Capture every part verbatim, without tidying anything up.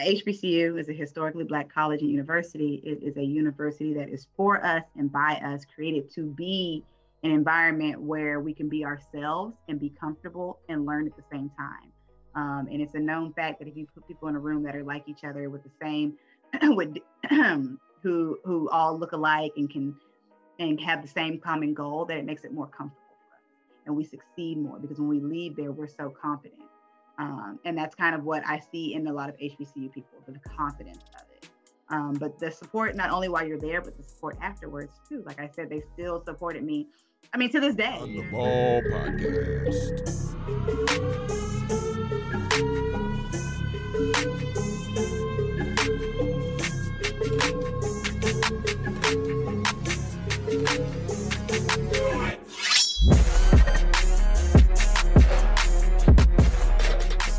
H B C U is a historically Black college and university. It is a university that is for us and by us, created to be an environment where we can be ourselves and be comfortable and learn at the same time. Um, and it's a known fact that if you put people in a room that are like each other with the same, with who who all look alike and can and have the same common goal, that it makes it more comfortable for us. And we succeed more because when we leave there, we're so confident. Um, and that's kind of what I see in a lot of H B C U people, the confidence of it. Um, but the support, not only while you're there, but the support afterwards too. Like I said, they still supported me. I mean, to this day. On the Ball Podcast.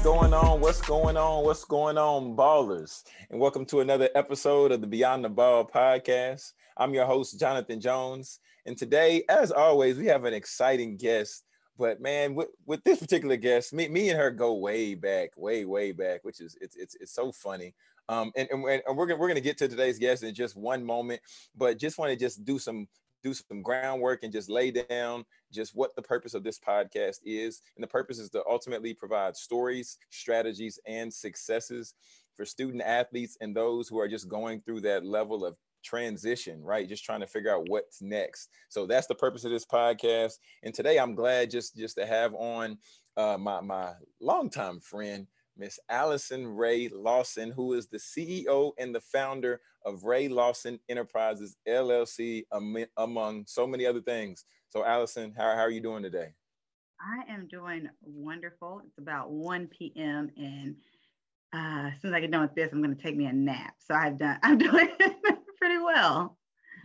Going on, what's going on, what's going on, ballers, and welcome to another episode of the Beyond the Ball podcast. I'm your host, Jonathan Jones, and today, as always, we have an exciting guest. But man, with, with this particular guest, me, me and her go way back, way, way back, which is it's it's it's so funny. Um, and and, and we're gonna, we're gonna get to today's guest in just one moment, but just want to just do some. do some groundwork and just lay down just what the purpose of this podcast is. And the purpose is to ultimately provide stories, strategies, and successes for student athletes and those who are just going through that level of transition, right? Just trying to figure out what's next. So that's the purpose of this podcast. And today I'm glad just, just to have on uh, my, my longtime friend, Miss Alyson Rae Lawson, who is the C E O and the founder of Rae Lawson Enterprises, L L C, am, among so many other things. So Alyson, how, how are you doing today? I am doing wonderful. It's about one p.m. and uh, as soon as I get done with this, I'm going to take me a nap. So I've done, I'm doing pretty well.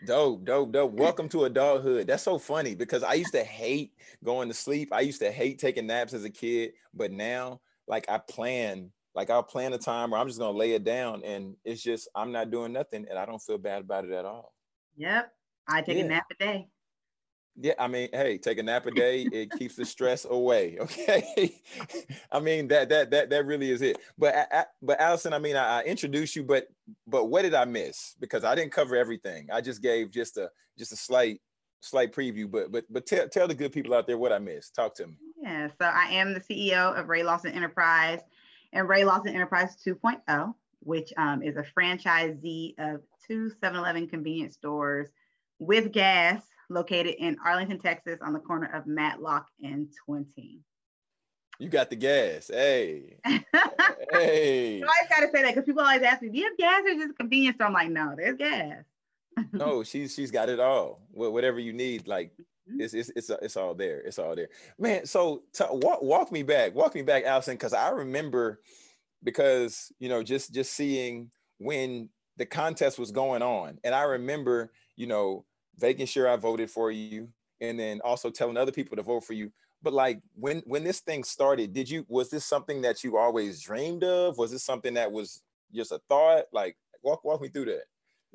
Dope, dope, dope. Welcome to adulthood. That's so funny because I used to hate going to sleep. I used to hate taking naps as a kid, but now like I plan, like I'll plan a time where I'm just gonna lay it down and it's just, I'm not doing nothing and I don't feel bad about it at all. Yep, I take yeah. a nap a day. Yeah, I mean, hey, take a nap a day. It keeps the stress away, okay? I mean, that that that that really is it. But I, I, but Alyson, I mean, I, I introduced you, but but what did I miss? Because I didn't cover everything. I just gave just a just a slight slight preview, but but but tell tell the good people out there what I missed. Talk to me. Yeah, so I am the C E O of Rae Lawson Enterprise and Rae Lawson Enterprise two point oh, which um, is a franchisee of two seven eleven convenience stores with gas located in Arlington, Texas on the corner of Matlock and twenty. You got the gas, hey. Hey. I always gotta say that because people always ask me, do you have gas or just convenience store? I'm like, no, there's gas. No, she's she's got it all. Whatever you need, like it's it's it's it's all there. It's all there, man. So t- walk walk me back, walk me back, Alyson, because I remember, because you know, just just seeing when the contest was going on, and I remember, you know, making sure I voted for you, and then also telling other people to vote for you. But like when when this thing started, did you was this something that you always dreamed of? Was this something that was just a thought? Like walk walk me through that.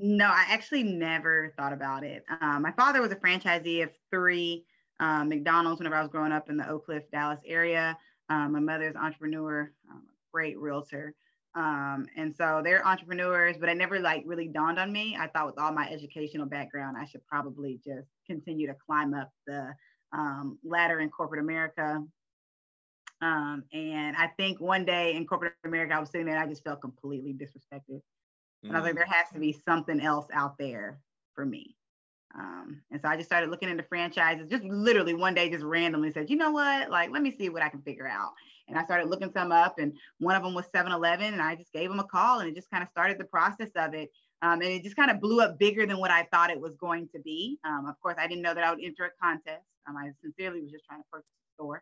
No, I actually never thought about it. Um, my father was a franchisee of three um, McDonald's whenever I was growing up in the Oak Cliff, Dallas area. Um, my mother's an entrepreneur, um, great realtor. Um, and so they're entrepreneurs, but it never like really dawned on me. I thought with all my educational background, I should probably just continue to climb up the um, ladder in corporate America. Um, and I think one day in corporate America, I was sitting there and I just felt completely disrespected. And I was like, there has to be something else out there for me. Um, and so I just started looking into franchises, just literally one day, just randomly said, you know what, like, let me see what I can figure out. And I started looking some up and one of them was seven eleven and I just gave them a call and it just kind of started the process of it. Um, and it just kind of blew up bigger than what I thought it was going to be. Um, of course, I didn't know that I would enter a contest. Um, I sincerely was just trying to purchase a store.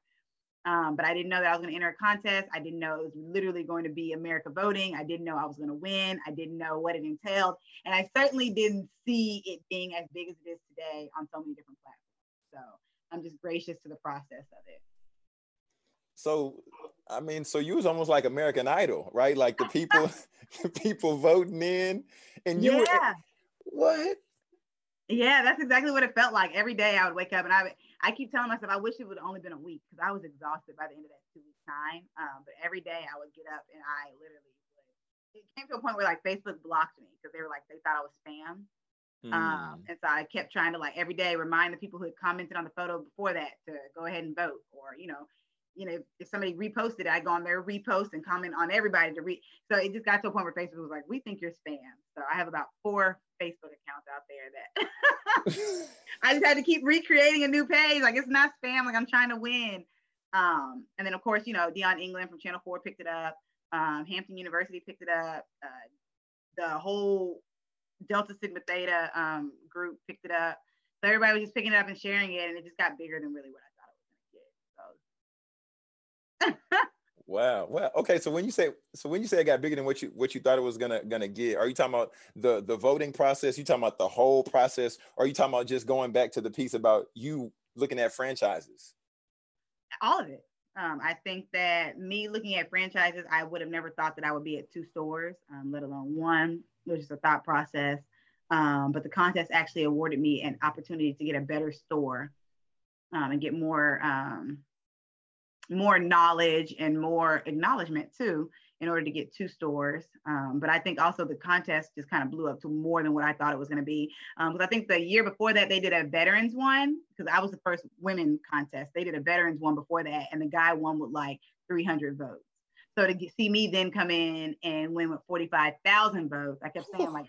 Um, but I didn't know that I was going to enter a contest. I didn't know it was literally going to be America voting. I didn't know I was going to win. I didn't know what it entailed. And I certainly didn't see it being as big as it is today on so many different platforms. So I'm just gracious to the process of it. So, I mean, so you was almost like American Idol, right? Like the people, the people voting in and you yeah. were, what? Yeah, that's exactly what it felt like. Every day I would wake up and I would, I keep telling myself I wish it would have only been a week because I was exhausted by the end of that two week time. Um, but every day I would get up and I literally would it came to a point where like Facebook blocked me because they were like, they thought I was spam. Mm. Um, and so I kept trying to like every day remind the people who had commented on the photo before that to go ahead and vote, or, you know, you know, if, if somebody reposted it, I'd go on their repost and comment on everybody to read. So it just got to a point where Facebook was like, we think you're spam. So I have about four Facebook accounts out there that I just had to keep recreating a new page. Like, it's not spam. Like, I'm trying to win. Um, and then of course, you know, Dion England from Channel Four picked it up. Um, Hampton University picked it up. Uh, the whole Delta Sigma Theta um, group picked it up. So everybody was just picking it up and sharing it, and it just got bigger than really what I thought it was gonna get. So. Wow. Well, okay. So when you say so when you say it got bigger than what you what you thought it was gonna gonna get, are you talking about the the voting process? You talking about the whole process? Or are you talking about just going back to the piece about you looking at franchises? All of it. Um, I think that me looking at franchises, I would have never thought that I would be at two stores, um, let alone one. It was just a thought process. Um, but the contest actually awarded me an opportunity to get a better store um, and get more, um, more knowledge and more acknowledgement too, in order to get two stores. Um, but I think also the contest just kind of blew up to more than what I thought it was going to be. Um, because I think the year before that, they did a veterans one, because I was the first women contest. They did a veterans one before that, and the guy won with like three hundred votes. So to get, see me then come in and win with forty-five thousand votes, I kept saying, like,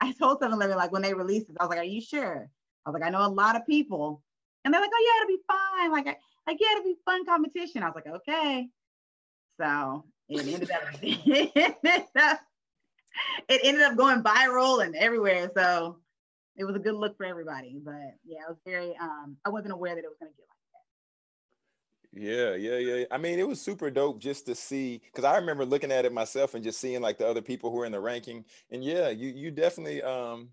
I told seven eleven, like, when they released it, I was like, are you sure? I was like, I know a lot of people. And they're like, oh, yeah, it'll be fine. Like, I, like yeah, it'll be fun competition. I was like, okay. So... It ended up, it ended up, it ended up going viral and everywhere. So it was a good look for everybody. But yeah, it was very, um, I wasn't aware that it was going to get like that. Yeah, yeah, yeah. I mean, it was super dope just to see, because I remember looking at it myself and just seeing like the other people who are in the ranking. And yeah, you you definitely, um,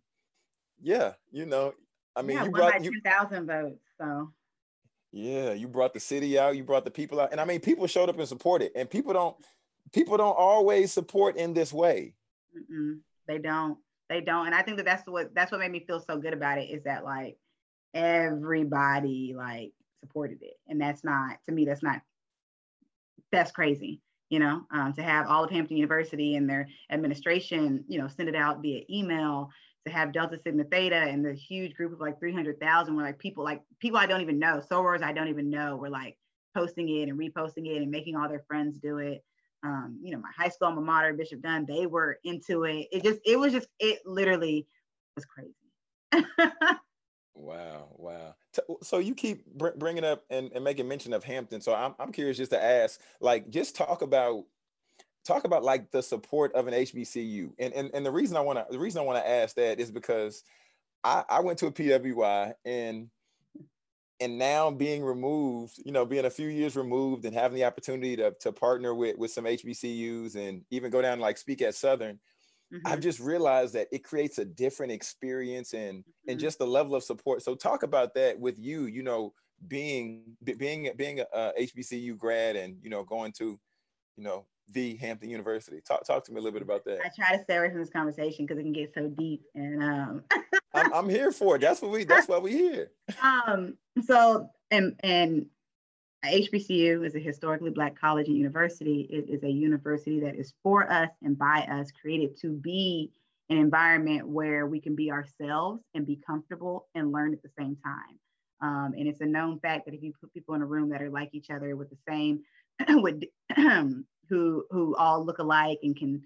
yeah, you know, I mean, yeah, you brought two thousand votes. So. Yeah, you brought the city out, you brought the people out. And I mean, people showed up and supported. And people don't, people don't always support in this way. Mm-mm, they don't, they don't. And I think that that's what, that's what made me feel so good about it, is that like everybody like supported it. And that's not, to me, that's not, that's crazy, you know, um, to have all of Hampton University and their administration, you know, send it out via email, to have Delta Sigma Theta and the huge group of like three hundred thousand were like people, like people I don't even know, sorors I don't even know, were like posting it and reposting it and making all their friends do it. Um, you know, my high school alma mater, Bishop Dunn, they were into it. It just, it was just, it literally was crazy. Wow, wow. So you keep br bringing up and, and making mention of Hampton. So I'm, I'm curious just to ask, like, just talk about Talk about like the support of an H B C U. And, and, and the reason I want to, the reason I want to ask that is because I, I went to a P W I, and, and now being removed, you know, being a few years removed and having the opportunity to, to partner with, with some H B C Us and even go down and like speak at Southern, mm-hmm. I've just realized that it creates a different experience and, mm-hmm. and just the level of support. So talk about that with you, you know, being, being, being a H B C U grad and, you know, going to, you know, the Hampton University. Talk, talk to me a little bit about that. I try to stay away from this conversation because it can get so deep, and um, I'm, I'm here for it. That's what we. That's why we here. Um. So, and and H B C U is a historically Black college and university. It is a university that is for us and by us, created to be an environment where we can be ourselves and be comfortable and learn at the same time. Um, and it's a known fact that if you put people in a room that are like each other with the same, with Who, who all look alike and can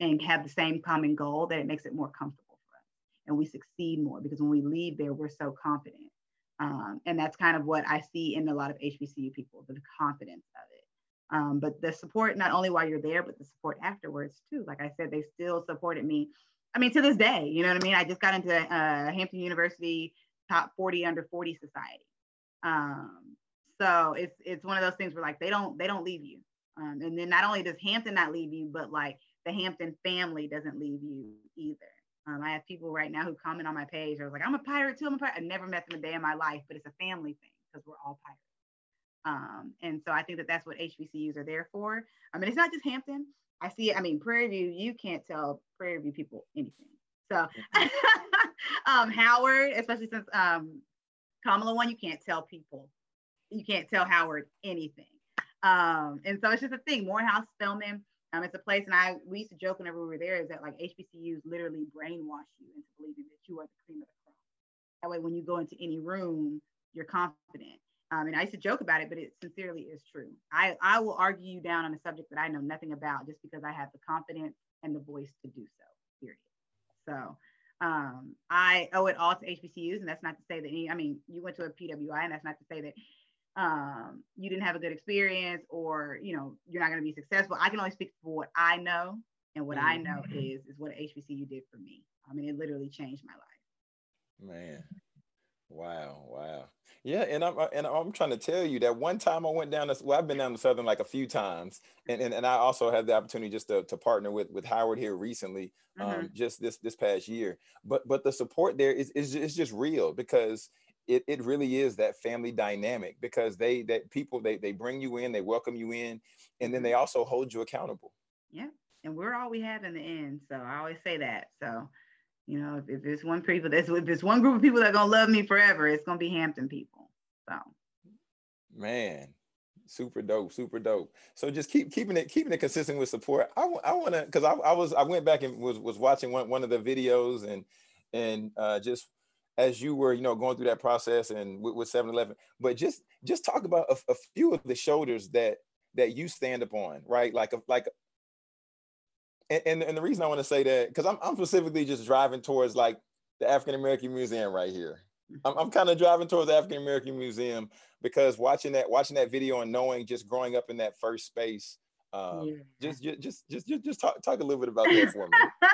and have the same common goal, that it makes it more comfortable for us. And we succeed more because when we leave there, we're so confident. Um, and that's kind of what I see in a lot of H B C U people, the confidence of it. Um, but the support, not only while you're there, but the support afterwards too. Like I said, they still supported me. I mean, to this day, you know what I mean? I just got into uh, Hampton University Top forty under forty Society. Um, so it's, it's one of those things where like, they don't, they don't leave you. Um, and then not only does Hampton not leave you, but like the Hampton family doesn't leave you either. Um, I have people right now who comment on my page. I was like, I'm a pirate too. I'm a pirate. I've never met them a day in my life, but it's a family thing because we're all pirates. Um, and so I think that that's what H B C Us are there for. I mean, it's not just Hampton. I see it. I mean, Prairie View, you can't tell Prairie View people anything. So um, Howard, especially since um, Kamala won, you can't tell people. You can't tell Howard anything. Um, and so it's just a thing. Morehouse, Spelman, Um, it's a place, and I we used to joke whenever we were there, is that like H B C Us literally brainwash you into believing that you are the cream of the crop. That way, when you go into any room, you're confident. Um, and I used to joke about it, but it sincerely is true. I, I will argue you down on a subject that I know nothing about just because I have the confidence and the voice to do so, period. So um, I owe it all to H B C Us, and that's not to say that any, I mean, you went to a P W I, and that's not to say that um, you didn't have a good experience or, you know, you're not going to be successful. I can only speak for what I know, and what mm-hmm. I know is, is what H B C U did for me. I mean, it literally changed my life. Man. Wow, wow. Yeah, and I'm and I'm trying to tell you that one time I went down this, well, I've been down to Southern like a few times, and and, and I also had the opportunity just to, to partner with with Howard here recently, um, mm-hmm. just this this past year. But but the support there is is it's just real, because it it really is that family dynamic, because they that people they they bring you in, they welcome you in, and then they also hold you accountable. Yeah, and we're all we have in the end. So I always say that. So. You know, if, if there's one people, that's if there's one group of people that are gonna love me forever, it's gonna be Hampton people. So, man, super dope, super dope. So just keep keeping it keeping it consistent with support. I, I want to, because I, I was I went back and was was watching one one of the videos, and and uh, just as you were you know going through that process and with, with seven eleven, but just just talk about a, a few of the shoulders that that you stand upon, right? Like a, like. And, and, and the reason I want to say that, because I'm, I'm specifically just driving towards like the African American Museum right here. I'm, I'm kind of driving towards the African American Museum, because watching that watching that video and knowing just growing up in that first space, um, yeah. just, just just just just talk talk a little bit about that for me.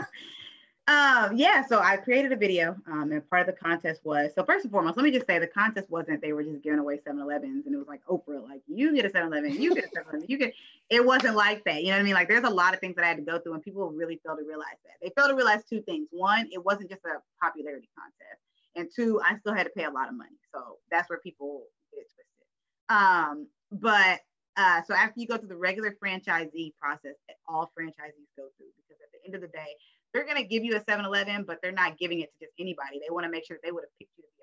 um, yeah, so I created a video, um, and part of the contest was, so first and foremost, let me just say the contest wasn't they were just giving away seven elevens and it was like Oprah, like you get a seven eleven, you get a seven eleven, you get. It wasn't like that, you know what I mean? Like, there's a lot of things that I had to go through, and people really failed to realize that. They failed to realize two things. One, it wasn't just a popularity contest. And two, I still had to pay a lot of money. So that's where people get twisted. Um, but, uh, so after you go through the regular franchisee process that all franchisees go through, because at the end of the day, they're going to give you a seven eleven, but they're not giving it to just anybody. They want to make sure that they would have picked you to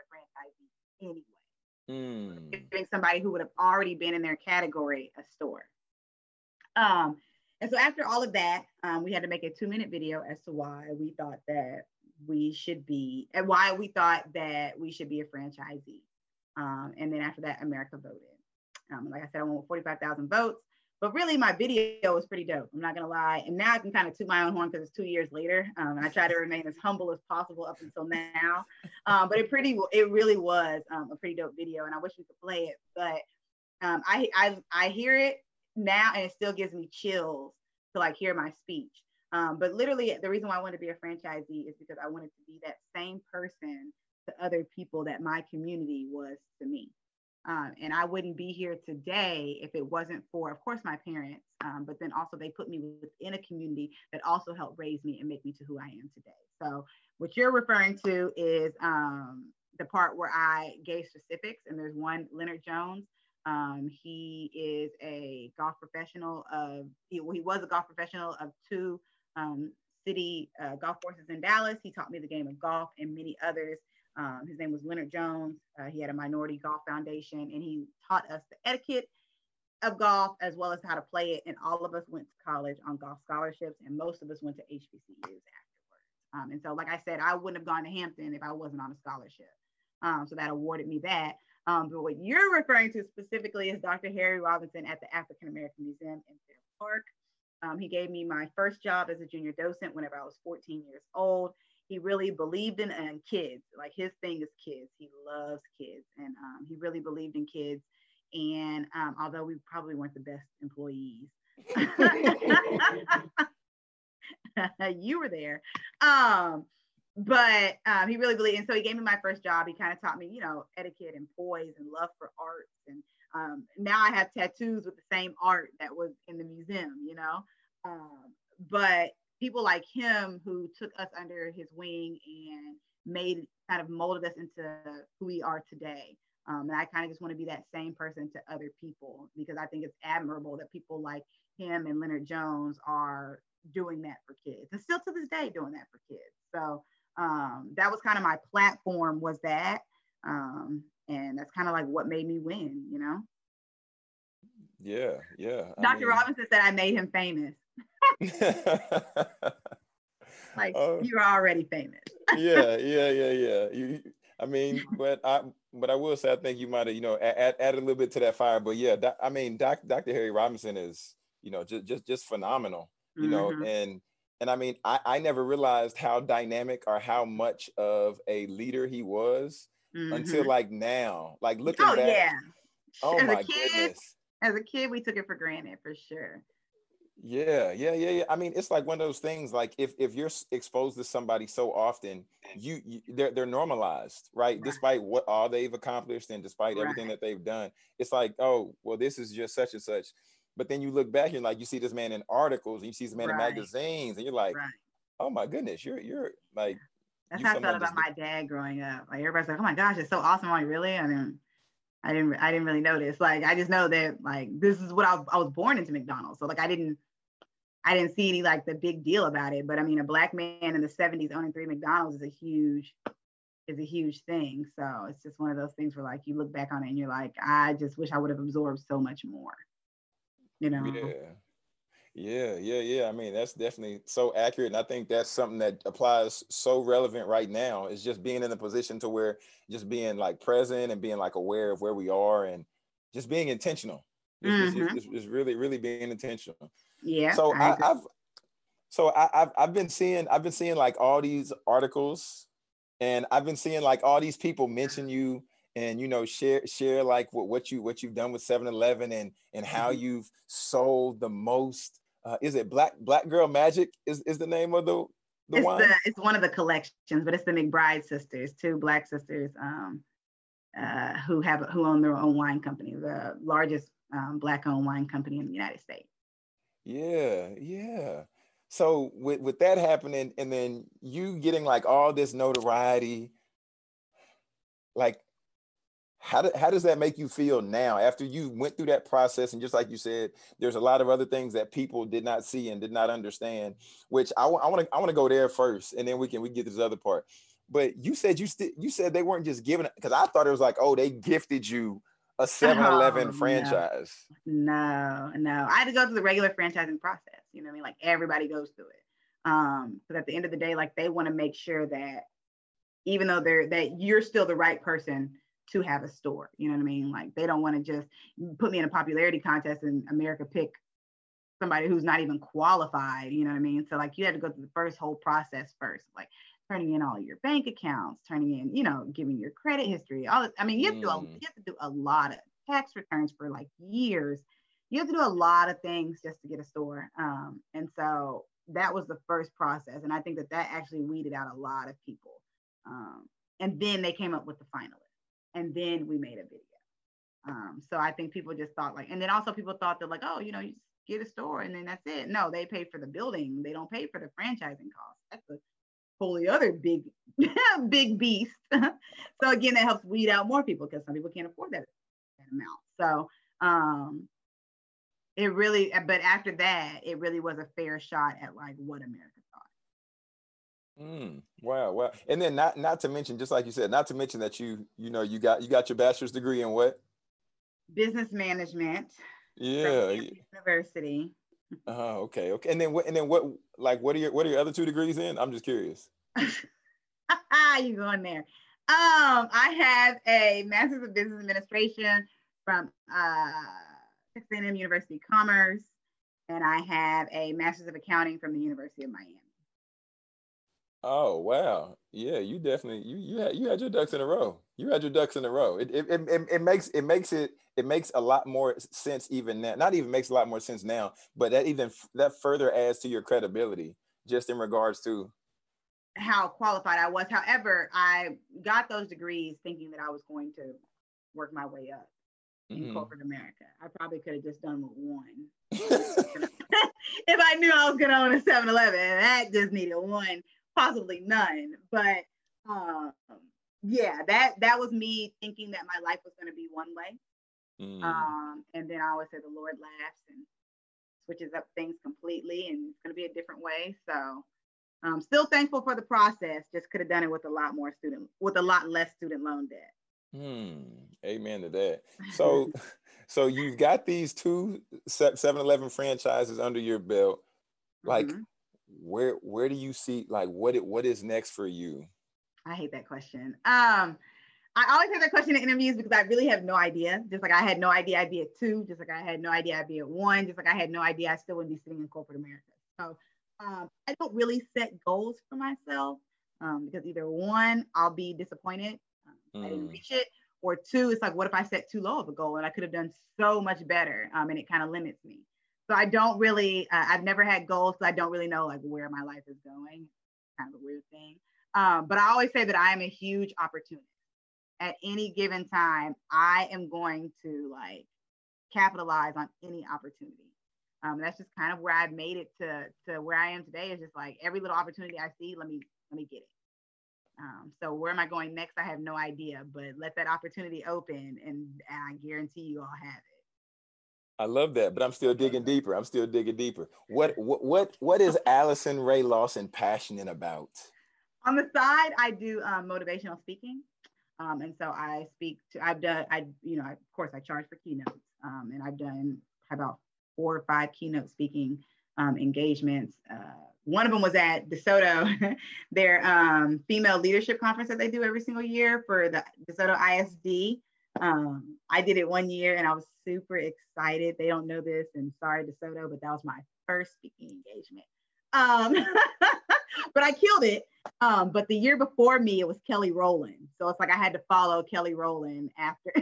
be a franchisee anyway. Mm. Giving somebody who would have already been in their category a store. Um, and so after all of that, um, we had to make a two-minute video as to why we thought that we should be, and why we thought that we should be a franchisee. Um, and then after that, America voted. Um, like I said, I won forty-five thousand votes. But really, my video was pretty dope. I'm not going to lie. And now I can kind of toot my own horn because it's two years later. Um, and I try to remain as humble as possible up until now. Um, but it pretty, it really was um, a pretty dope video. And I wish we could play it. But um, I, I, I hear it now, and it still gives me chills to like hear my speech. Um, but literally, the reason why I wanted to be a franchisee is because I wanted to be that same person to other people that my community was to me. Um, and I wouldn't be here today if it wasn't for, of course, my parents, um, but then also they put me within a community that also helped raise me and make me to who I am today. So what you're referring to is um, the part where I gave specifics, and there's one, Leonard Jones. Um, he is a golf professional of, he, he was a golf professional of two um, city uh, golf courses in Dallas. He taught me the game of golf and many others. Um, his name was Leonard Jones. Uh, he had a minority golf foundation, and he taught us the etiquette of golf as well as how to play it. And all of us went to college on golf scholarships, and most of us went to H B C Us afterwards. Um, and so, like I said, I wouldn't have gone to Hampton if I wasn't on a scholarship. Um, so that awarded me that. Um, but what you're referring to specifically is Doctor Harry Robinson at the African American Museum in Fair Park. Um, he gave me my first job as a junior docent whenever I was fourteen years old. He really believed in um, kids. Like, his thing is kids. He loves kids. And um, he really believed in kids. And um, although we probably weren't the best employees, you were there. Um, but um, he really believed. And so he gave me my first job. He kind of taught me, you know, etiquette and poise and love for arts. And um, now I have tattoos with the same art that was in the museum, you know. Um, but people like him who took us under his wing and made, kind of molded us into who we are today. Um, and I kind of just want to be that same person to other people, because I think it's admirable that people like him and Leonard Jones are doing that for kids. And still to this day doing that for kids. So um, that was kind of my platform, was that. Um, and that's kind of like what made me win, you know? Yeah, yeah. Doctor I mean... Robinson said I made him famous. Like um, you're already famous. yeah, yeah, yeah, yeah. You, I mean, but I, but I will say, I think you might have, you know, add, add a little bit to that fire. But yeah, doc, I mean, doc, Doctor Harry Robinson is, you know, just just just phenomenal. You mm-hmm. know, and and I mean, I, I never realized how dynamic or how much of a leader he was mm-hmm. until like now. Like looking oh, back. Yeah. Oh, as my a kid, goodness. As a kid, we took it for granted for sure. Yeah, yeah, yeah, yeah. I mean, it's like one of those things. Like, if if you're exposed to somebody so often, you, you they're they're normalized, right? right? Despite what all they've accomplished and despite right. everything that they've done, it's like, oh, well, this is just such and such. But then you look back and like you see this man in articles, and you see this man right. in magazines, and you're like, right. oh my goodness, you're you're like. That's you how I felt about my dad growing up. Like everybody's like, oh my gosh, it's so awesome. I'm like, really? I mean. I didn't, I didn't really notice. Like, I just know that like, this is what I was, I was born into McDonald's. So like, I didn't, I didn't see any, like the big deal about it, but I mean, a black man in the seventies owning three McDonald's is a huge, is a huge thing. So it's just one of those things where like, you look back on it and you're like, I just wish I would have absorbed so much more, you know? Yeah. Yeah. Yeah. Yeah. I mean, that's definitely so accurate. And I think that's something that applies so relevant right now is just being in a position to where just being like present and being like aware of where we are and just being intentional. Mm-hmm. It's, it's, it's really, really being intentional. Yeah. So I I, I've, so I, I've, I've been seeing, I've been seeing like all these articles and I've been seeing like all these people mention you and, you know, share, share like what, what you, what you've done with seven eleven and, and how mm-hmm. you've sold the most, uh, is it Black, Black Girl Magic is, is the name of the, the it's wine? The, it's one of the collections, but it's the McBride Sisters, two Black sisters um, uh, who have, who own their own wine company, the largest um, Black owned wine company in the United States. Yeah. Yeah. So with, with that happening and then you getting like all this notoriety, like, How, do, how does that make you feel now after you went through that process? And just like you said, there's a lot of other things that people did not see and did not understand, which I want to I want to go there first. And then we can we get to this other part. But you said you st- you said they weren't just giving, because I thought it was like, oh, they gifted you a seven eleven oh, franchise. No, no. I had to go through the regular franchising process. You know what I mean? Like everybody goes through it. Um, but at the end of the day, like they want to make sure that even though they're that you're still the right person to have a store, you know what I mean? Like they don't want to just put me in a popularity contest and America pick somebody who's not even qualified, you know what I mean? So like you had to go through the first whole process first, like turning in all your bank accounts, turning in, you know, giving your credit history, all this. I mean, you have, mm. to do a, you have to do a lot of tax returns for like years. You have to do a lot of things just to get a store. Um, and so that was the first process. And I think that that actually weeded out a lot of people. Um, and then they came up with the finalists. And then we made a video. Um, so I think people just thought like, and then also people thought that like, oh, you know, you just get a store and then that's it. No, they pay for the building. They don't pay for the franchising costs. That's a wholly other big, big beast. So again, that helps weed out more people because some people can't afford that, that amount. So um, it really, but after that, it really was a fair shot at like what America. Mm, wow, wow. And then not not to mention, just like you said, not to mention that you, you know, you got you got your bachelor's degree in what? Business management. Yeah. From University. Oh, uh-huh, okay. Okay. And then what and then what like what are your what are your other two degrees in? I'm just curious. You going there. Um, I have a master's of business administration from uh A and M University-Commerce, and I have a master's of accounting from the University of Miami. Oh wow, yeah, you definitely you you had, you had your ducks in a row. You had your ducks in a row. It it it, it makes it makes it it makes a lot more sense even now. Not even makes a lot more sense now, but that even that further adds to your credibility just in regards to how qualified I was. However, I got those degrees thinking that I was going to work my way up in mm-hmm. corporate America. I probably could have just done with one if I knew I was going to own a seven eleven. That just needed one. Possibly none, but um, yeah, that that was me thinking that my life was going to be one way, mm. um, and then I always say the Lord laughs and switches up things completely, and it's going to be a different way. So, um, still thankful for the process. Just could have done it with a lot more student, with a lot less student loan debt. Hmm. Amen to that. So, so you've got these two seven eleven franchises under your belt. Like, mm-hmm. where where do you see, like, what it, what is next for you? I hate that question. Um, I always have that question in interviews because I really have no idea. Just like I had no idea I'd be at two, just like I had no idea I'd be at one, just like I had no idea I still wouldn't be sitting in corporate America. So um, I don't really set goals for myself um, because either one, I'll be disappointed um, mm. I didn't reach it, or two, it's like, what if I set too low of a goal and I could have done so much better, um, and it kind of limits me. So I don't really, uh, I've never had goals, so I don't really know like where my life is going. Kind of a weird thing. Um, but I always say that I am a huge opportunist. At any given time, I am going to like capitalize on any opportunity. Um, that's just kind of where I've made it to, to where I am today, is just like every little opportunity I see, let me, let me get it. Um, so where am I going next? I have no idea, but let that opportunity open and I guarantee you I'll have it. I love that, but I'm still digging deeper. I'm still digging deeper. What, what, what, what is Alyson Rae Lawson passionate about? On the side, I do um, motivational speaking. Um, and so I speak to, I've done, I, you know, I, of course I charge for keynotes, um, and I've done about four or five keynote speaking um, engagements. Uh, one of them was at DeSoto, their um, female leadership conference that they do every single year for the DeSoto I S D. Um, I did it one year and I was super excited. They don't know this, and sorry DeSoto, but that was my first speaking engagement. Um, but I killed it. Um, but the year before me, it was Kelly Rowland. So it's like I had to follow Kelly Rowland after.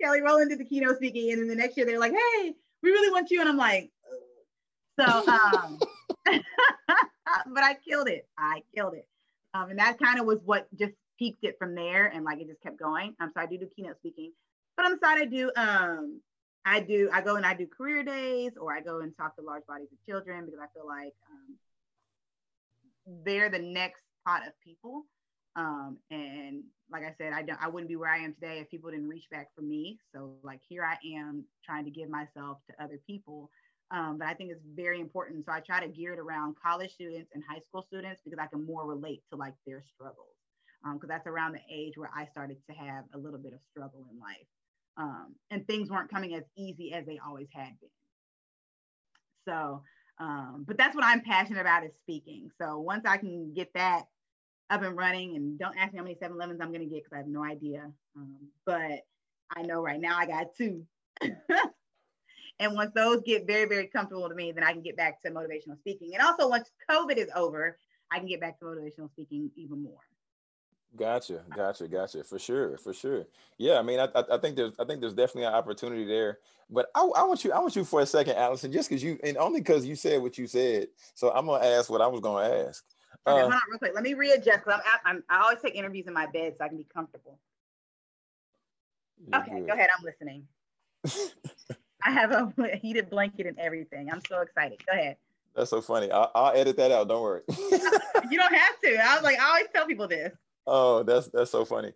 Kelly Rowland did the keynote speaking, and then the next year they're like, hey, we really want you. And I'm like, ugh. So, um, but I killed it. I killed it. Um, and that kind of was what just peaked it from there. And like, it just kept going. Um, so I do do keynote speaking, but on the side I do, um, I do, I go and I do career days, or I go and talk to large bodies of children, because I feel like, um, they're the next pot of people. Um, and like I said, I don't, I wouldn't be where I am today if people didn't reach back for me. So like, here I am trying to give myself to other people. Um, but I think it's very important. So I try to gear it around college students and high school students, because I can more relate to like their struggles. Um, cause that's around the age where I started to have a little bit of struggle in life. Um, and things weren't coming as easy as they always had been. So, Um, but that's what I'm passionate about, is speaking. So once I can get that up and running, and don't ask me how many seven elevens I'm going to get, because I have no idea. Um, but I know right now I got two. And once those get very, very comfortable to me, then I can get back to motivational speaking. And also once COVID is over, I can get back to motivational speaking even more. Gotcha. Gotcha. Gotcha. For sure. For sure. Yeah. I mean, I, I, I think there's, I think there's definitely an opportunity there, but I, I want you, I want you for a second, Alyson, just cause you, and only cause you said what you said. So I'm going to ask what I was going to ask. Okay, uh, hold on real quick. Let me readjust. I'm, I'm, I always take interviews in my bed so I can be comfortable. Okay. Good. Go ahead. I'm listening. I have a heated blanket and everything. I'm so excited. Go ahead. That's so funny. I, I'll edit that out. Don't worry. You don't have to. I was like, I always tell people this. Oh, that's that's so funny.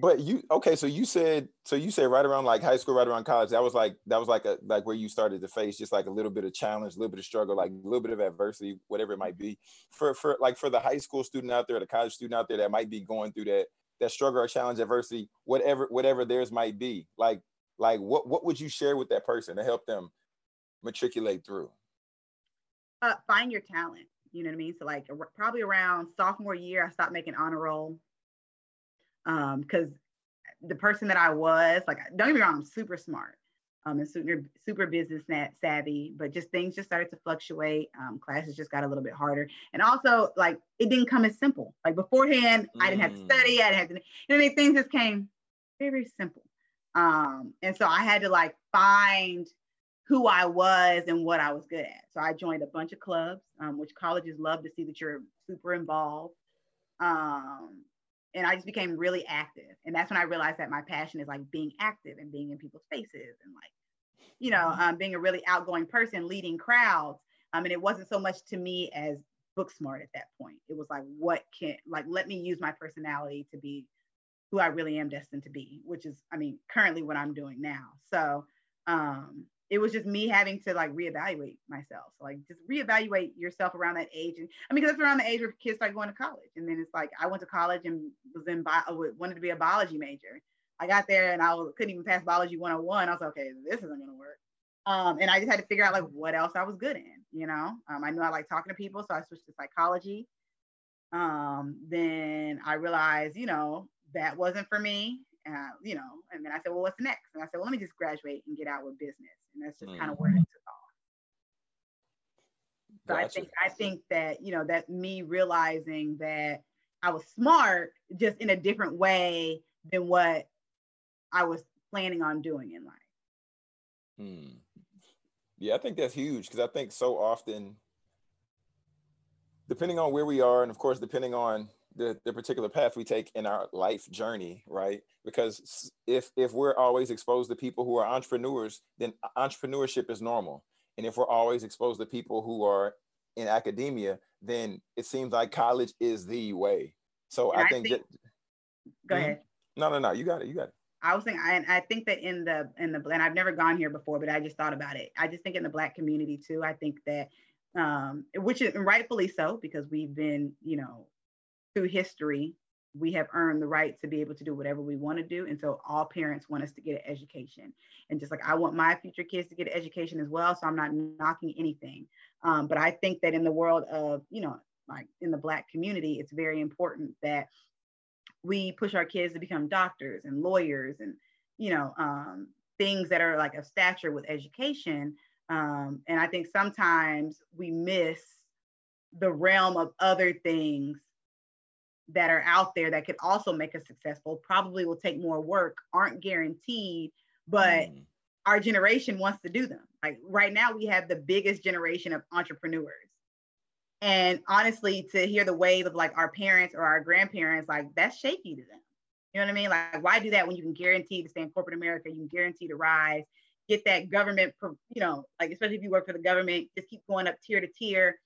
But you, okay, so you said so you said right around like high school, right around college, that was like that was like a like where you started to face just like a little bit of challenge, a little bit of struggle, like a little bit of adversity, whatever it might be. For for like for the high school student out there, the college student out there that might be going through that that struggle or challenge, adversity, whatever whatever theirs might be. Like like what what would you share with that person to help them matriculate through? Uh, find your talent, you know what I mean? So like probably around sophomore year, I stopped making honor roll. Um, because the person that I was, like, don't get me wrong, I'm super smart, um, and super, super business savvy, but just things just started to fluctuate. Um, classes just got a little bit harder, and also like it didn't come as simple. Like beforehand, mm. I didn't have to study. I didn't have to, you know, I mean, things just came very, very simple. Um, and so I had to like find who I was and what I was good at. So I joined a bunch of clubs, um, which colleges love to see that you're super involved. Um. And I just became really active. And that's when I realized that my passion is like being active and being in people's faces and like, you know, um, being a really outgoing person, leading crowds. Um, and it wasn't so much to me as book smart at that point. It was like, what can, like, let me use my personality to be who I really am destined to be, which is, I mean, currently what I'm doing now. So um, it was just me having to like reevaluate myself. So like just reevaluate yourself around that age. And I mean, because that's around the age where kids start going to college. And then it's like, I went to college and was in bio, wanted to be a biology major. I got there and I was, couldn't even pass biology one oh one. I was like, okay, this isn't gonna work. Um, and I just had to figure out like what else I was good in, you know. Um, I knew I liked talking to people, so I switched to psychology. Um, then I realized, you know, that wasn't for me, uh, you know, and then I said, well, what's next? And I said, well, let me just graduate and get out with business. And that's just mm. kind of where it took off. So gotcha. I think, I think that, you know, that me realizing that I was smart just in a different way than what I was planning on doing in life. Hmm. Yeah, I think that's huge, because I think so often, depending on where we are, and of course, depending on the, the particular path we take in our life journey, right? Because if if we're always exposed to people who are entrepreneurs, then entrepreneurship is normal. And if we're always exposed to people who are in academia, then it seems like college is the way. So I, I think, think that, go ahead. No, no, no, you got it, you got it. I was thinking, and I think that in the, in the, and I've never gone here before, but I just thought about it. I just think in the Black community too, I think that, um, which is rightfully so, because we've been, you know, through history, we have earned the right to be able to do whatever we want to do. And so all parents want us to get an education. And just like, I want my future kids to get an education as well. So I'm not knocking anything. Um, but I think that in the world of, you know, like in the Black community, it's very important that we push our kids to become doctors and lawyers and, you know, um, things that are like of stature with education. Um, and I think sometimes we miss the realm of other things that are out there that could also make us successful, probably will take more work, aren't guaranteed, but mm. our generation wants to do them. Like right now we have the biggest generation of entrepreneurs. And honestly, to hear the wave of like our parents or our grandparents, like that's shaky to them. You know what I mean? Like, why do that when you can guarantee to stay in corporate America, you can guarantee to rise, get that government, you know, like, especially if you work for the government, just keep going up tier to tier.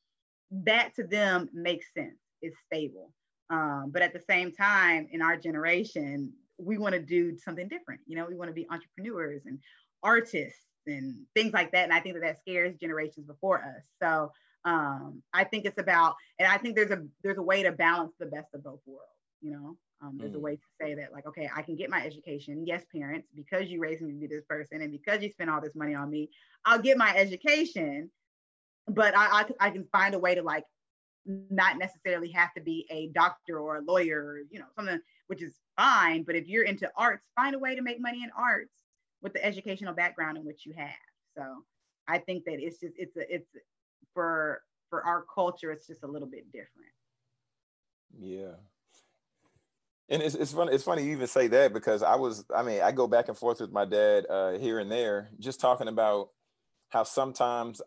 That to them makes sense. It's stable. Um, but at the same time, in our generation, we want to do something different. You know, we want to be entrepreneurs and artists and things like that. And I think that that scares generations before us. So Um, I think it's about, and I think there's a there's a way to balance the best of both worlds, you know? Um, there's mm. a way to say that like, okay, I can get my education. Yes, parents, because you raised me to be this person and because you spent all this money on me, I'll get my education, but I, I, I can find a way to like, not necessarily have to be a doctor or a lawyer, or, you know, something, which is fine. But if you're into arts, find a way to make money in arts with the educational background in which you have. So I think that it's just, it's a, it's, for for our culture, it's just a little bit different. Yeah. And it's it's funny, it's funny you even say that, because I was, I mean, I go back and forth with my dad uh, here and there, just talking about how sometimes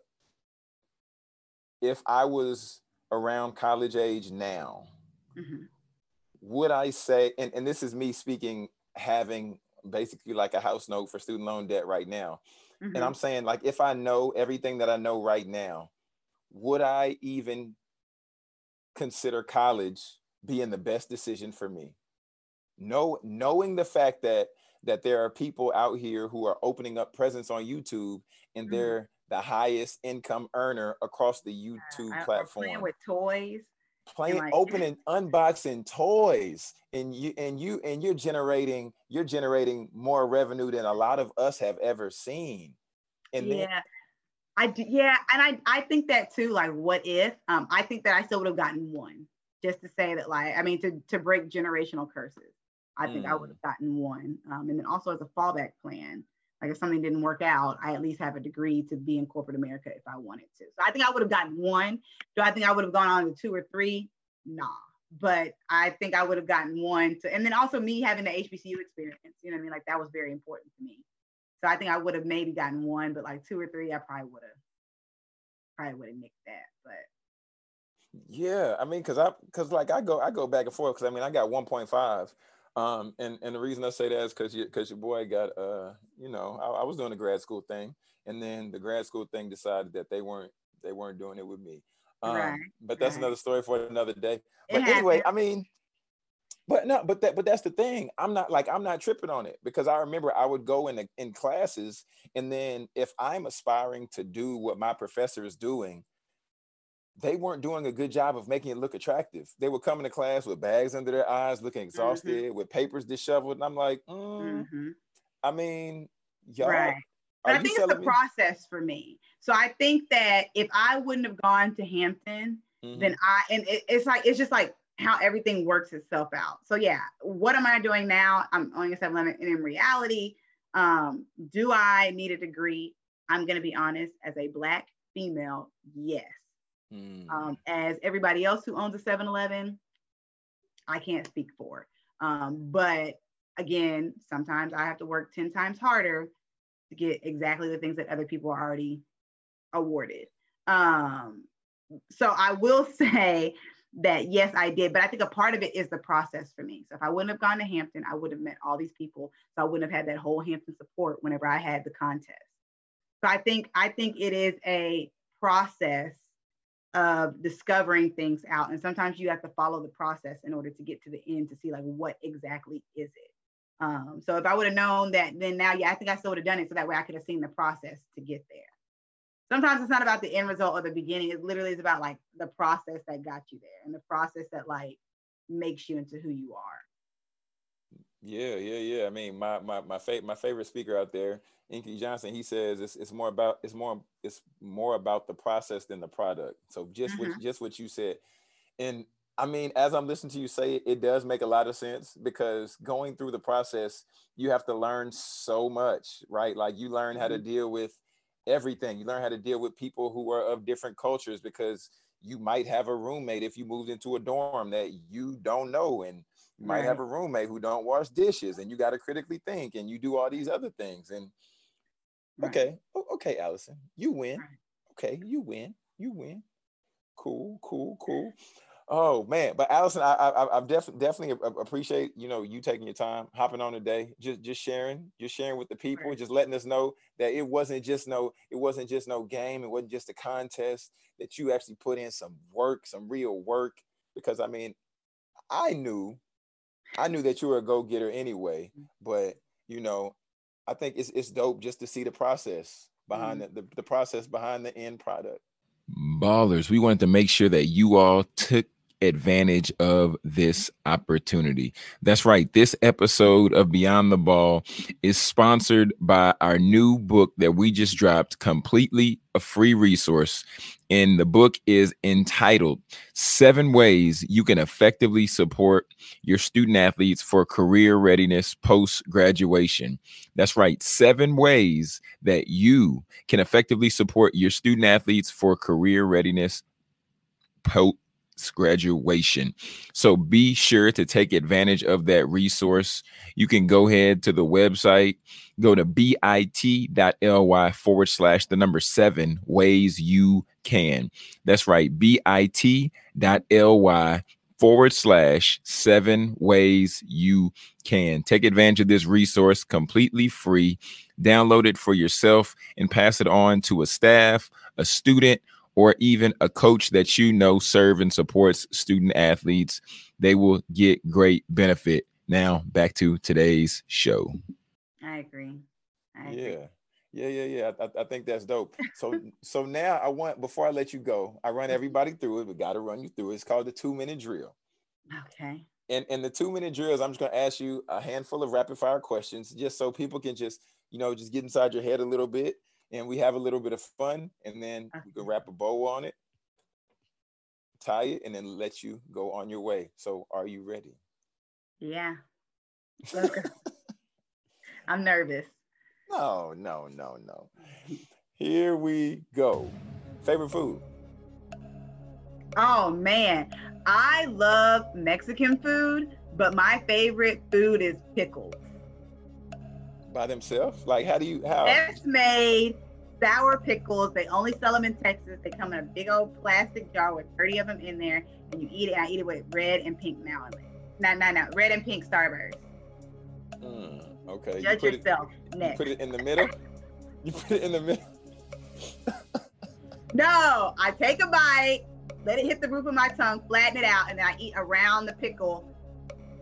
if I was around college age now, mm-hmm. would I say, and, and this is me speaking, having basically like a house note for student loan debt right now. Mm-hmm. And I'm saying like, if I know everything that I know right now, would I even consider college being the best decision for me? No, knowing the fact that that there are people out here who are opening up presence on YouTube and mm-hmm. they're the highest income earner across the YouTube uh, platform. Playing with toys, playing, like, opening, unboxing toys, and you and you and you're generating you're generating more revenue than a lot of us have ever seen. And yeah. Then, I do, yeah, and I, I think that too, like, what if, um, I think that I still would have gotten one, just to say that, like, I mean, to, to break generational curses, I think mm. I would have gotten one. Um, and then also as a fallback plan, like if something didn't work out, I at least have a degree to be in corporate America if I wanted to. So I think I would have gotten one. Do I think I would have gone on to two or three? Nah, but I think I would have gotten one. To, and then also me having the H B C U experience, you know what I mean? Like that was very important to me. So I think I would have maybe gotten one, but like two or three, I probably would have, probably would have nicked that. But yeah, I mean, cause I, cause like I go, I go back and forth. Cause I mean, I got one point five, um, and and the reason I say that is cause you, cause your boy got, uh, you know, I, I was doing the grad school thing, and then the grad school thing decided that they weren't, they weren't doing it with me. Um, right, but that's right. Another story for another day. But it anyway, happened. I mean. But no, but that, but that's the thing. I'm not like, I'm not tripping on it, because I remember I would go in the, in classes, and then if I'm aspiring to do what my professor is doing, they weren't doing a good job of making it look attractive. They would come into class with bags under their eyes, looking exhausted, mm-hmm. with papers disheveled, and I'm like, mm, mm-hmm. I mean, y'all, right. Are I think it's a me? process for me. So I think that if I wouldn't have gone to Hampton, mm-hmm. then I, and it, it's like, it's just like how everything works itself out. So yeah, what am I doing now? I'm owning a seven eleven, and in reality, um, do I need a degree? I'm going to be honest, as a Black female, yes. Mm. Um, as everybody else who owns a seven eleven, I can't speak for. Um, but again, sometimes I have to work ten times harder to get exactly the things that other people are already awarded. Um, so I will say that yes, I did, but I think a part of it is the process for me. So if I wouldn't have gone to Hampton, I would have met all these people. So I wouldn't have had that whole Hampton support whenever I had the contest. So I think, I think it is a process of discovering things out. And sometimes you have to follow the process in order to get to the end to see like, what exactly is it? Um, so if I would have known that then now, yeah, I think I still would have done it. So that way I could have seen the process to get there. Sometimes it's not about the end result or the beginning. It literally is about like the process that got you there and the process that like makes you into who you are. Yeah, yeah, yeah. I mean, my my my, fa my favorite speaker out there, Inky Johnson, he says it's it's more about it's more it's more about the process than the product. So just mm-hmm. what just what you said, and I mean, as I'm listening to you say it, it does make a lot of sense, because going through the process, you have to learn so much, right? Like you learn how mm-hmm. to deal with everything. You learn how to deal with people who are of different cultures, because you might have a roommate if you moved into a dorm that you don't know, and you might right. have a roommate who don't wash dishes, and you got to critically think, and you do all these other things. And right. okay, okay, Alyson, you win. Right. Okay, you win, you win. Cool, cool, cool. Oh man, but Alyson, I, I, I def definitely appreciate you know you taking your time, hopping on today, just just sharing, just sharing with the people, right. just letting us know that it wasn't just no, it wasn't just no game, it wasn't just a contest. That you actually put in some work, some real work, because I mean, I knew. I knew that you were a go-getter anyway, but you know, I think it's it's dope just to see the process behind mm-hmm. the, the the process behind the end product. Ballers, we wanted to make sure that you all took advantage of this opportunity. That's right. This episode of Beyond the Ball is sponsored by our new book that we just dropped, completely a free resource. And the book is entitled Seven Ways You Can Effectively Support Your Student Athletes for Career Readiness Post-Graduation. That's right. Seven ways that you can effectively support your student athletes for career readiness post graduation. So be sure to take advantage of that resource. You can go ahead to the website, go to bit.ly forward slash the number seven ways you can. That's right. bit.ly forward slash seven ways you can. Take advantage of this resource, completely free. Download it for yourself and pass it on to a staff, a student, or even a coach that you know serves and supports student athletes. They will get great benefit. Now, back to today's show. I agree. I agree. Yeah, yeah, yeah, yeah. I, I think that's dope. So, so now I want, before I let you go, I run everybody through it. We got to run you through it. It's called the two-minute drill. Okay. And and the two-minute drill is I'm just going to ask you a handful of rapid-fire questions, just so people can just, you know, just get inside your head a little bit. And we have a little bit of fun, and then we can wrap a bow on it, tie it, and then let you go on your way. So are you ready? Yeah. I'm nervous. No, no, no, no. Here we go. Favorite food? Oh, man. I love Mexican food, but my favorite food is pickles. By themselves? Like, how do you, how? Best made sour pickles. They only sell them in Texas. They come in a big old plastic jar with thirty of them in there, and you eat it. I eat it with red and pink Mountain Dew. No, no, no. Red and pink Starburst. Mm, okay. Judge you put yourself. It, next. You put it in the middle? You put it in the middle? No. I take a bite, let it hit the roof of my tongue, flatten it out, and then I eat around the pickle.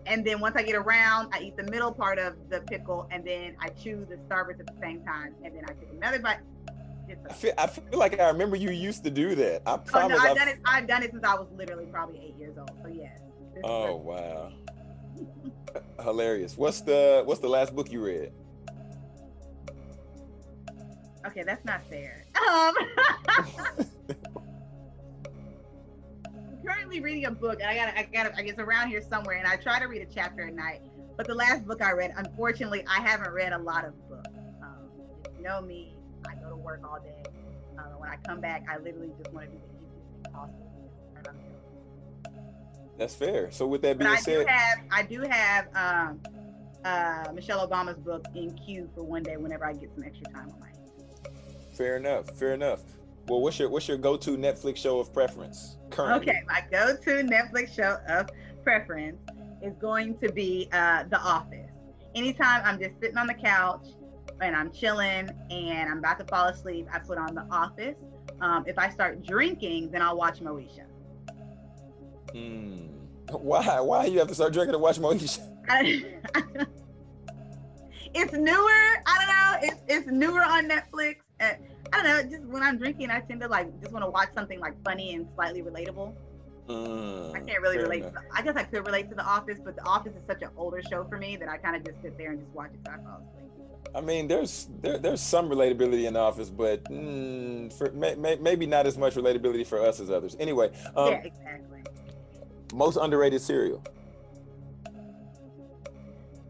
And then once I get around, I eat the middle part of the pickle, and then I chew the Starburst at the same time, and then I take another bite. I feel, I feel like I remember you used to do that. I promise. Oh, no, I've, I've done it. I've done it since I was literally probably eight years old. So yes. Oh wow, hilarious! What's the What's the last book you read? Okay, that's not fair. Um, I'm currently reading a book. I got, I got, I guess around here somewhere, and I try to read a chapter a night. But the last book I read, unfortunately, I haven't read a lot of books. Um, you know me, I go to work all day. Uh, when I come back, I literally just want to do the easiest thing possible. That's fair. So with that being I said, do have, I do have um, uh, Michelle Obama's book in queue for one day whenever I get some extra time on my hands. Fair enough. Fair enough. Well, what's your what's your go-to Netflix show of preference currently? Okay, my go-to Netflix show of preference is going to be uh, The Office. Anytime I'm just sitting on the couch and I'm chilling and I'm about to fall asleep, I put on The Office. Um, if I start drinking, then I'll watch Moesha. Mm. Why? Why you have to start drinking to watch Moesha? It's newer. I don't know. It's it's newer on Netflix. Uh, I don't know. Just when I'm drinking, I tend to like just want to watch something like funny and slightly relatable. Mm, I can't really relate. To the, I guess I could relate to The Office, but The Office is such an older show for me that I kind of just sit there and just watch it till I fall asleep. I mean, there's there, there's some relatability in The Office, but mm, for, may, may, maybe not as much relatability for us as others. Anyway. Um, yeah, exactly. Most underrated cereal?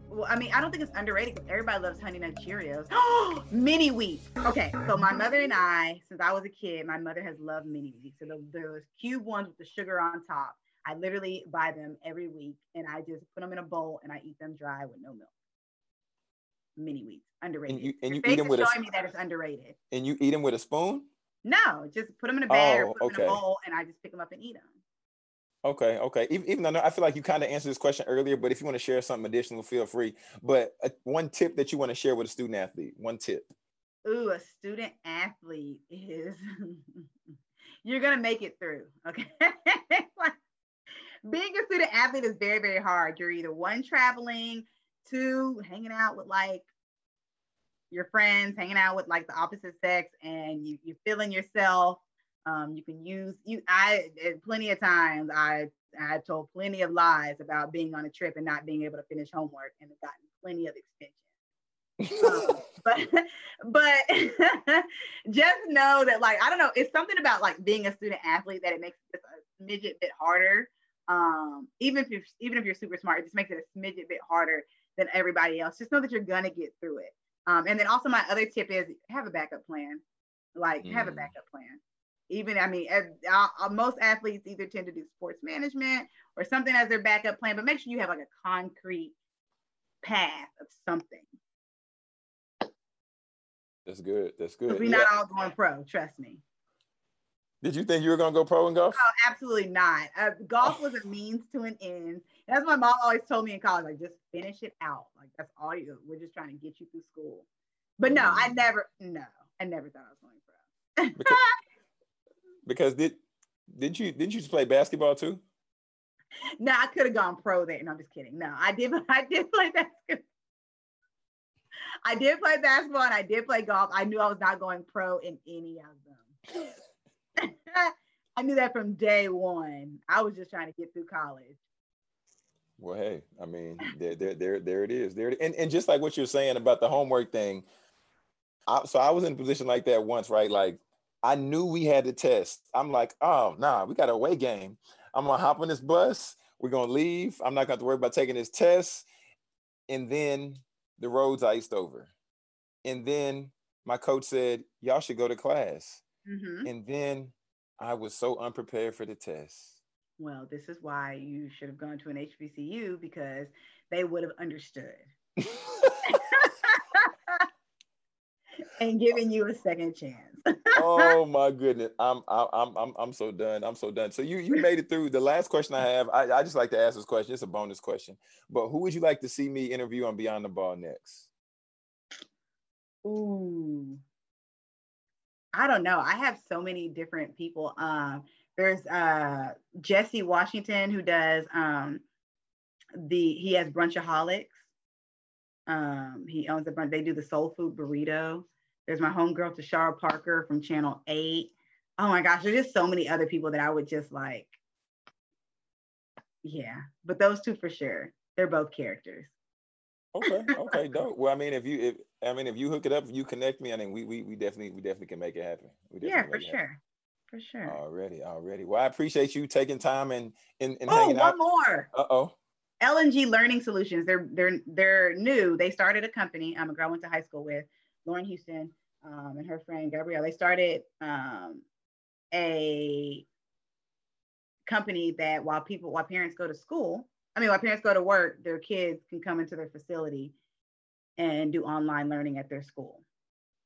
Well, I mean, I don't think it's underrated because everybody loves Honey Nut Cheerios. Oh, Mini Wheats. Okay, so my mother and I, since I was a kid, my mother has loved Mini Wheats. So those, those cube ones with the sugar on top, I literally buy them every week and I just put them in a bowl and I eat them dry with no milk. Mini Wheats, underrated. And you, and you eat them with a showing me that it's underrated. And you eat them with a spoon? No, just put them in a bag oh, or put them okay. in a bowl and I just pick them up and eat them. Okay, okay. Even, even though I feel like you kind of answered this question earlier, but if you want to share something additional, feel free. But uh, one tip that you want to share with a student athlete, one tip. Ooh, a student athlete is, you're going to make it through, okay? Like, being a student athlete is very, very hard. You're either one, traveling, two, hanging out with like your friends, hanging out with like the opposite sex, and you, you're feeling yourself. Um, you can use you. I plenty of times I I told plenty of lies about being on a trip and not being able to finish homework, and have gotten plenty of extensions. um, but but just know that like I don't know, it's something about like being a student athlete that it makes it a smidget bit harder. Um, even if you're, even if you're super smart, it just makes it a smidget bit harder than everybody else. Just know that you're gonna get through it. Um, and then also my other tip is have a backup plan. Like mm. have a backup plan. Even, I mean, uh, uh, most athletes either tend to do sports management or something as their backup plan, but make sure you have like a concrete path of something. That's good. That's good. We're yeah. not all going pro, trust me. Did you think you were going to go pro in golf? Oh, absolutely not. Uh, golf was a means to an end. That's what my mom always told me in college, like, just finish it out. Like, that's all you, we're just trying to get you through school. But no, I never, no, I never thought I was going pro. Because Because did didn't you didn't you just play basketball too? No, I could have gone pro there. No, I'm just kidding. No, I did I did play basketball. I did play basketball and I did play golf. I knew I was not going pro in any of them. I knew that from day one. I was just trying to get through college. Well, hey, I mean, there there there, there it is. There it, and and just like what you're saying about the homework thing, I, so I was in a position like that once, right? Like. I knew we had to test. I'm like, oh, nah, we got a away game. I'm going to hop on this bus. We're going to leave. I'm not going to worry about taking this test. And then the road's iced over. And then my coach said, y'all should go to class. Mm-hmm. And then I was so unprepared for the test. Well, this is why you should have gone to an H B C U because they would have understood. And giving you a second chance. Oh my goodness, I'm I'm I'm I'm so done. I'm so done. So you you made it through. The last question I have, I, I just like to ask this question. It's a bonus question, but who would you like to see me interview on Beyond the Ball next? Ooh, I don't know. I have so many different people. Um, there's uh Jesse Washington who does um the he has Brunchaholics. Um, he owns a bunch. They do the soul food burrito. There's my homegirl Tasha Parker from Channel Eight. Oh my gosh, there's just so many other people that I would just like. Yeah, but those two for sure. They're both characters. Okay. Okay. Dope. Well, I mean, if you if I mean, if you hook it up, if you connect me, I mean, we we we definitely we definitely can make it happen. We yeah, for sure, happen. for sure. Already, already. Well, I appreciate you taking time and and, and oh, hanging out. Oh, one more. Uh oh. L N G Learning Solutions. They're they're they're new. They started a company. Um, a girl I went to high school with, Lauren Houston, um, and her friend Gabrielle. They started um a company that while people while parents go to school, I mean, while parents go to work, their kids can come into their facility and do online learning at their school.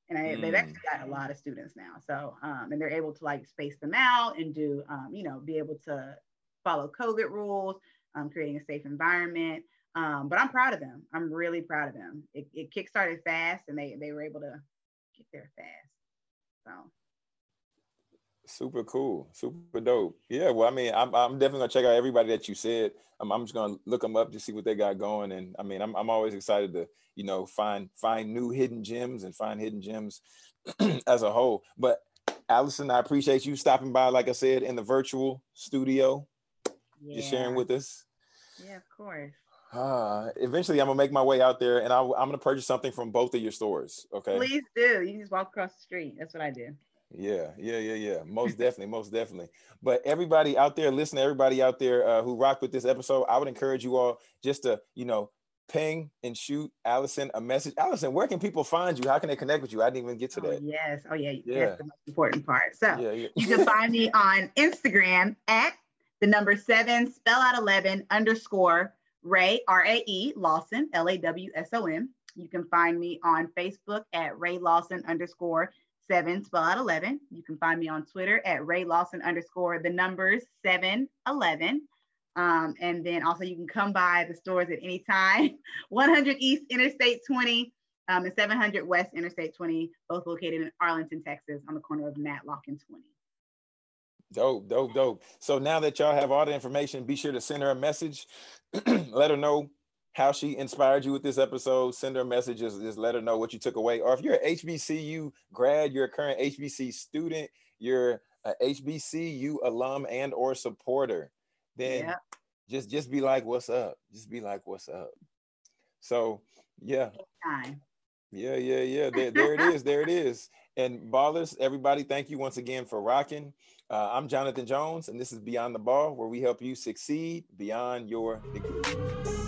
And I, mm. they've actually got a lot of students now. So, um, and they're able to like space them out and do, um, you know, be able to follow COVID rules, um, creating a safe environment. Um, but I'm proud of them. I'm really proud of them. It, it kickstarted fast and they, they were able to get there fast, so. Super cool, super dope. Yeah, well, I mean, I'm, I'm definitely gonna check out everybody that you said. I'm, I'm just gonna look them up to see what they got going. And I mean, I'm, I'm always excited to, you know, find find new hidden gems and find hidden gems as a whole. But Alyson, I appreciate you stopping by, like I said, in the virtual studio, yeah. Just sharing with us. Yeah, of course. Uh, eventually I'm gonna make my way out there and I, I'm gonna purchase something from both of your stores, okay? Please do, you just walk across the street. That's what I do. Yeah, yeah, yeah, yeah. Most definitely, most definitely. But everybody out there, listen to everybody out there uh, who rocked with this episode. I would encourage you all just to, you know, ping and shoot Alyson a message. Alyson, where can people find you? How can they connect with you? I didn't even get to that. Oh, yes. Oh, yeah. yeah. That's the most important part. So yeah, yeah. You can find me on Instagram at the number seven, spell out eleven, underscore Rae, R A E, Lawson, L A W S O N. You can find me on Facebook at Rae Lawson underscore seven, spell out eleven. You can find me on Twitter at Rae Lawson underscore the numbers seven eleven. Um, and then also you can come by the stores at any time. one hundred East Interstate twenty um, and seven hundred West Interstate twenty, both located in Arlington, Texas, on the corner of Matlock and twenty. Dope, dope, dope. So now that y'all have all the information, be sure to send her a message. Let her know how she inspired you with this episode. Send her messages, just let her know what you took away. Or if you're an H B C U grad, you're a current H B C student, you're a H B C U alum and or supporter, then yeah. just, just be like, what's up? Just be like, what's up? So yeah. Yeah, yeah, yeah, there, there it is, there it is. And ballers, everybody, thank you once again for rocking. Uh, I'm Jonathan Jones, and this is Beyond the Ball, where we help you succeed beyond your degree.